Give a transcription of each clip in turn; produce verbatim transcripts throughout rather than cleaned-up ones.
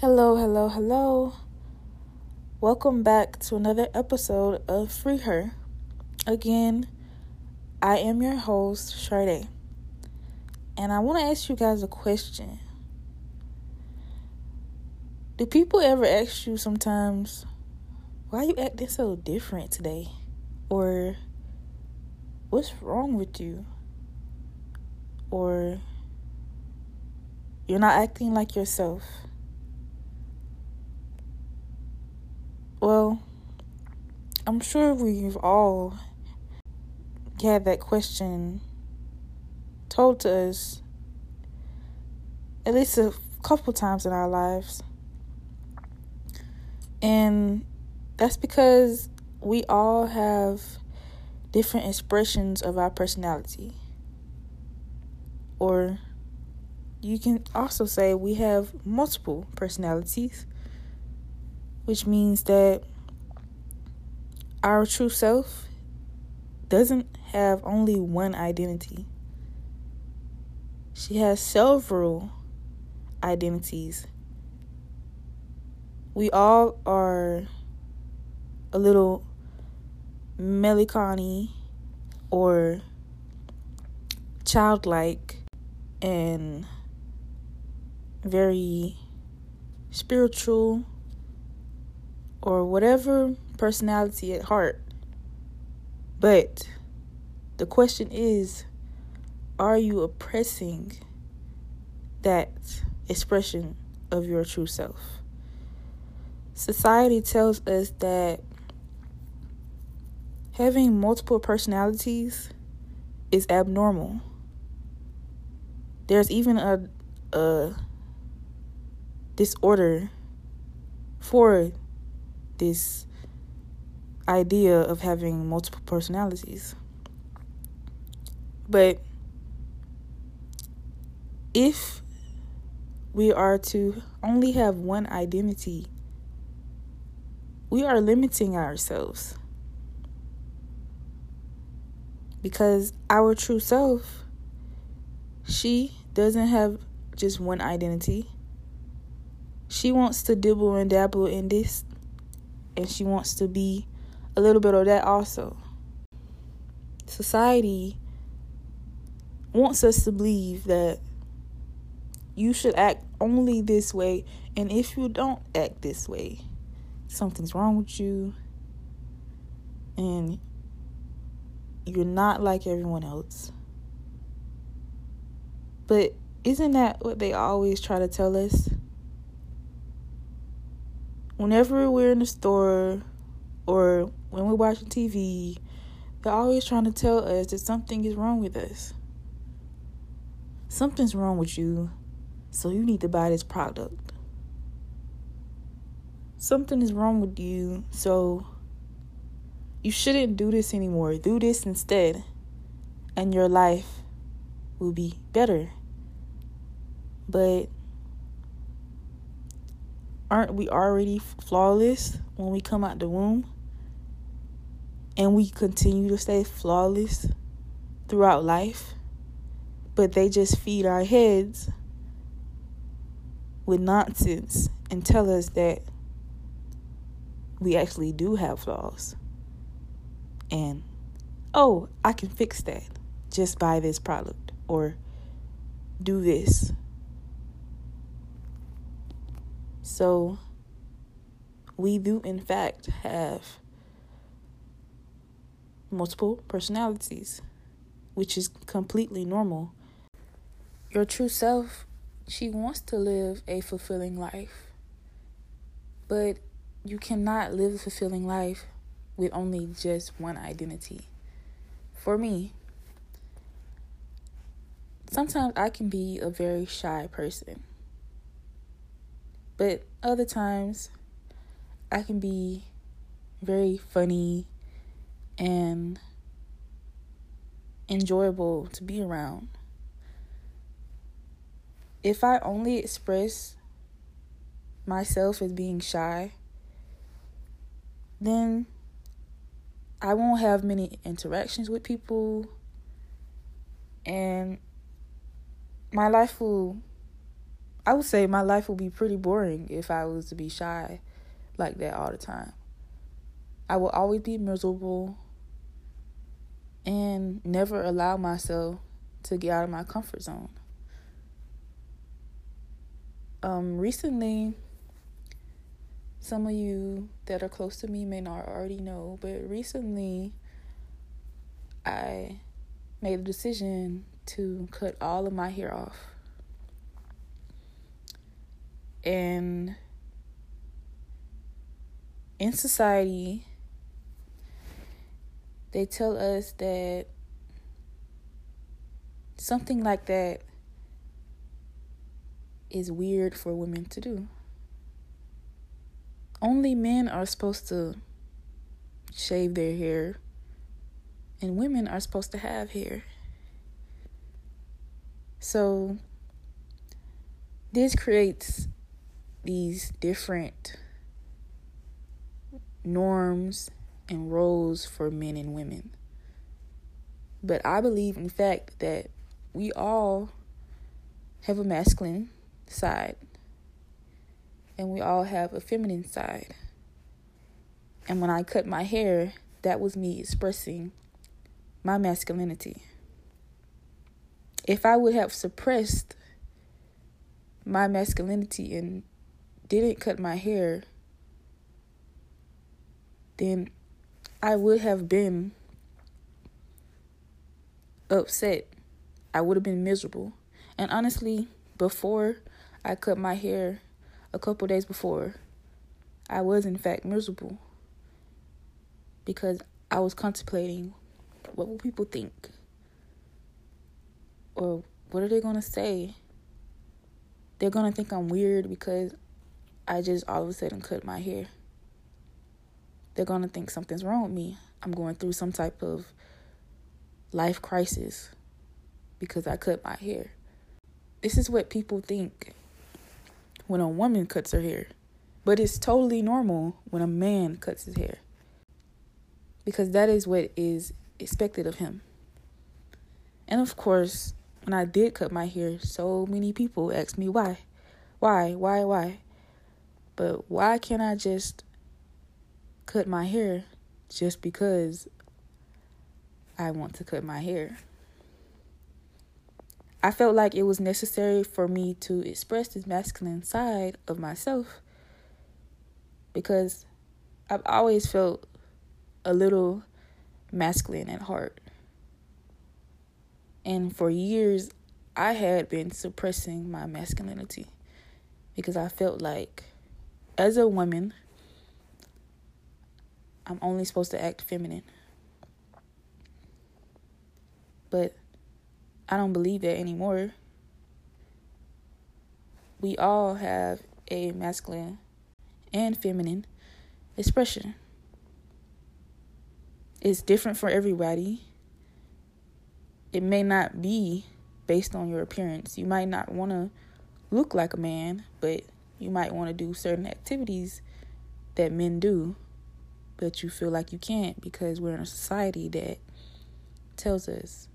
Hello, hello, hello. Welcome back to another episode of Free Her. Again, I am your host, Shardae. And I want to ask you guys a question. Do people ever ask you sometimes, why are you acting so different today? Or, what's wrong with you? Or, you're not acting like yourself. Well, I'm sure we've all had that question told to us at least a couple times in our lives. And that's because we all have different expressions of our personality. Or you can also say we have multiple personalities, which means that our true self doesn't have only one identity. She has several identities. We all are a little melancholy or childlike and very spiritual, or whatever personality at heart. But the question is, are you oppressing that expression of your true self? Society tells us that having multiple personalities is abnormal. There's even a, a disorder for this idea of having multiple personalities. But if we are to only have one identity, we are limiting ourselves, because our true self, she doesn't have just one identity. She wants to dibble and dabble in this, and she wants to be a little bit of that also. Society wants us to believe that you should act only this way, and if you don't act this way, something's wrong with you, and you're not like everyone else. But isn't that what they always try to tell us? Whenever we're in the store or when we're watching T V, they're always trying to tell us that something is wrong with us. Something's wrong with you, so you need to buy this product. Something is wrong with you, so you shouldn't do this anymore. Do this instead, and your life will be better. But aren't we already flawless when we come out the womb? And we continue to stay flawless throughout life. But they just feed our heads with nonsense and tell us that we actually do have flaws. And, oh, I can fix that. Just buy this product or do this. So we do, in fact, have multiple personalities, which is completely normal. Your true self, she wants to live a fulfilling life, but you cannot live a fulfilling life with only just one identity. For me, sometimes I can be a very shy person. But other times, I can be very funny and enjoyable to be around. If I only express myself as being shy, then I won't have many interactions with people, and my life will... I would say my life would be pretty boring if I was to be shy like that all the time. I will always be miserable and never allow myself to get out of my comfort zone. Um, recently, some of you that are close to me may not already know, but recently I made a decision to cut all of my hair off. And in society, they tell us that something like that is weird for women to do. Only men are supposed to shave their hair, and women are supposed to have hair. So this creates these different norms and roles for men and women. But I believe, in fact, that we all have a masculine side, and we all have a feminine side. And when I cut my hair, that was me expressing my masculinity. If I would have suppressed my masculinity and didn't cut my hair, then I would have been upset. I would have been miserable. And honestly, before I cut my hair, a couple days before, I was in fact miserable because I was contemplating, what will people think? Or what are they going to say? They're going to think I'm weird because I just all of a sudden cut my hair. They're going to think something's wrong with me. I'm going through some type of life crisis because I cut my hair. This is what people think when a woman cuts her hair. But it's totally normal when a man cuts his hair, because that is what is expected of him. And of course, when I did cut my hair, so many people asked me why. Why, why, why? But why can't I just cut my hair just because I want to cut my hair? I felt like it was necessary for me to express this masculine side of myself because I've always felt a little masculine at heart. And for years, I had been suppressing my masculinity because I felt like, as a woman, I'm only supposed to act feminine. But I don't believe that anymore. We all have a masculine and feminine expression. It's different for everybody. It may not be based on your appearance. You might not want to look like a man, but you might want to do certain activities that men do, but you feel like you can't because we're in a society that tells us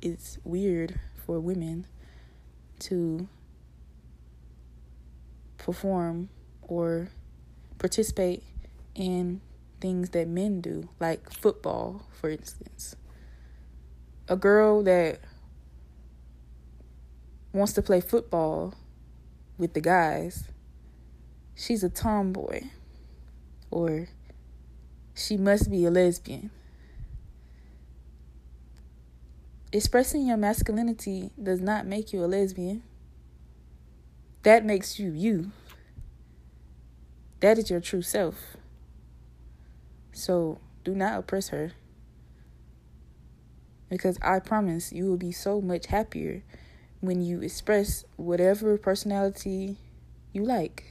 it's weird for women to perform or participate in things that men do, like football, for instance. A girl that wants to play football with the guys, she's a tomboy, or she must be a lesbian. Expressing your masculinity does not make you a lesbian. That makes you you. That is your true self. So do not oppress her, because I promise you will be so much happier when you express whatever personality you like.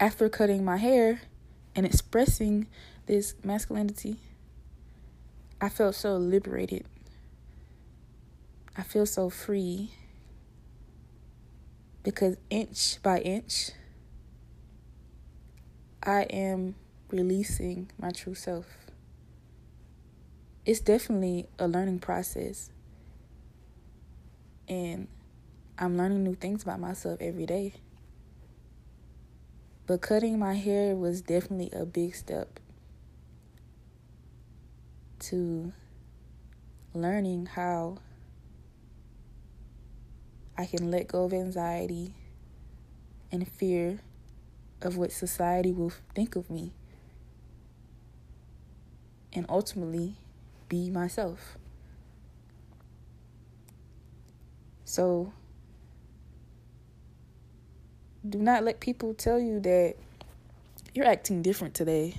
After cutting my hair and expressing this masculinity, I felt so liberated. I feel so free, because inch by inch, I am releasing my true self. It's definitely a learning process, and I'm learning new things about myself every day. But cutting my hair was definitely a big step to learning how I can let go of anxiety and fear of what society will think of me, and ultimately be myself. So do not let people tell you that you're acting different today.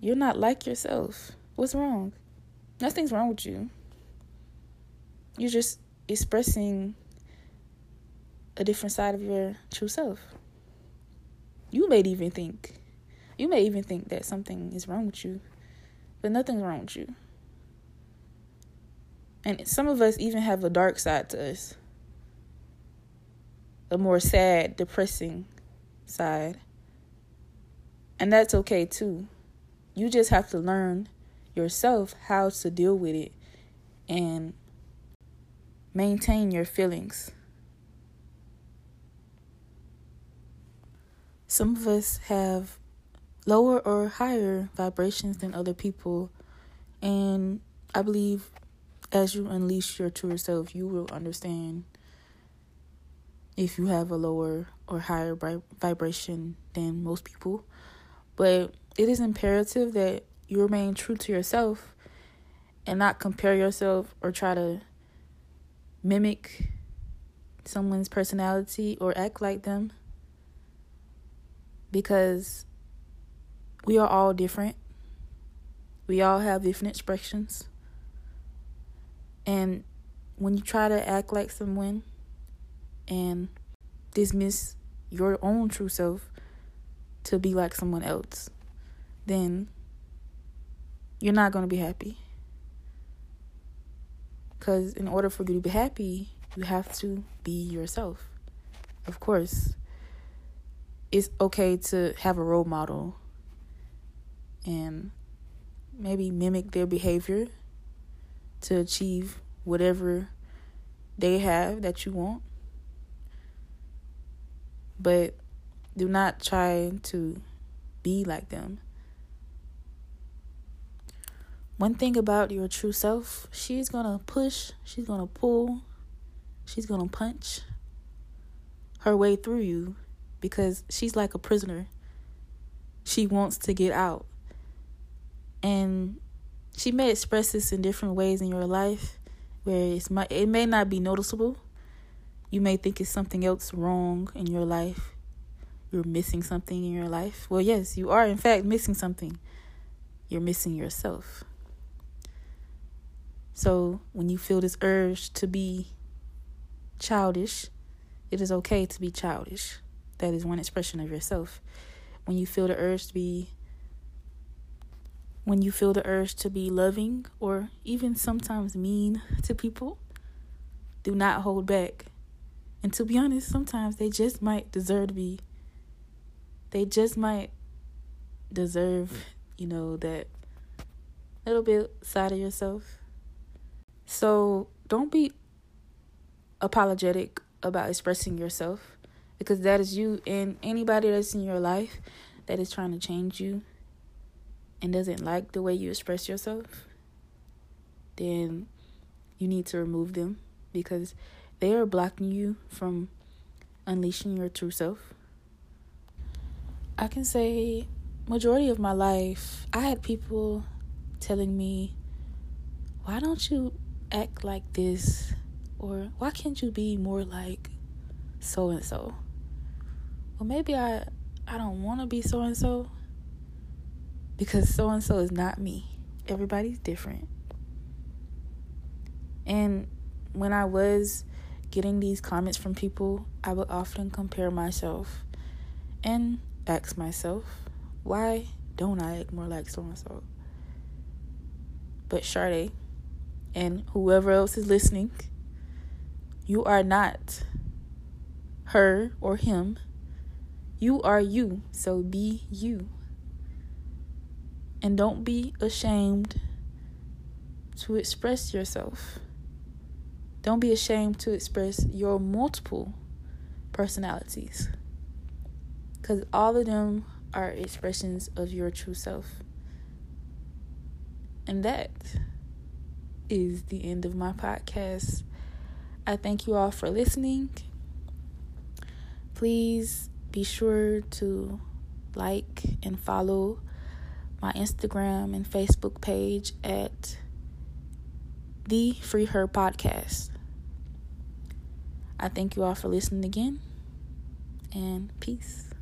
You're not like yourself. What's wrong? Nothing's wrong with you. You're just expressing a different side of your true self. You may even think, you may even think that something is wrong with you, but nothing's wrong with you. And some of us even have a dark side to us, a more sad, depressing side. And that's okay too. You just have to learn yourself how to deal with it and maintain your feelings. Some of us have lower or higher vibrations than other people. And I believe as you unleash your true self, you will understand if you have a lower or higher bri- vibration than most people. But it is imperative that you remain true to yourself and not compare yourself or try to mimic someone's personality or act like them, because we are all different. We all have different expressions. And when you try to act like someone and dismiss your own true self to be like someone else, then you're not going to be happy. Because in order for you to be happy, you have to be yourself. Of course, it's okay to have a role model and maybe mimic their behavior to achieve whatever they have that you want. But do not try to be like them. One thing about your true self, she's going to push, she's going to pull, she's going to punch her way through you, because she's like a prisoner. She wants to get out. And she may express this in different ways in your life where it's my, it may not be noticeable. You may think it's something else wrong in your life. You're missing something in your life. Well, yes, you are, in fact, missing something. You're missing yourself. So when you feel this urge to be childish, it is okay to be childish. That is one expression of yourself. When you feel the urge to be When you feel the urge to be loving or even sometimes mean to people, do not hold back. And to be honest, sometimes they just might deserve to be. They just might deserve, you know, that little bit side of yourself. So don't be apologetic about expressing yourself, because that is you, and anybody that's in your life that is trying to change you and doesn't like the way you express yourself, then you need to remove them, because they are blocking you from unleashing your true self. I can say majority of my life, I had people telling me, why don't you act like this? Or why can't you be more like so-and-so? Well, maybe I, I don't want to be so-and-so, because so-and-so is not me. Everybody's different. And when I was getting these comments from people, I would often compare myself and ask myself, why don't I act more like so-and-so? But Sharday and whoever else is listening, you are not her or him. You are you, so be you. And don't be ashamed to express yourself. Don't be ashamed to express your multiple personalities, because all of them are expressions of your true self. And that is the end of my podcast. I thank you all for listening. Please be sure to like and follow my Instagram and Facebook page at the Free Her Podcast. I thank you all for listening again, and peace.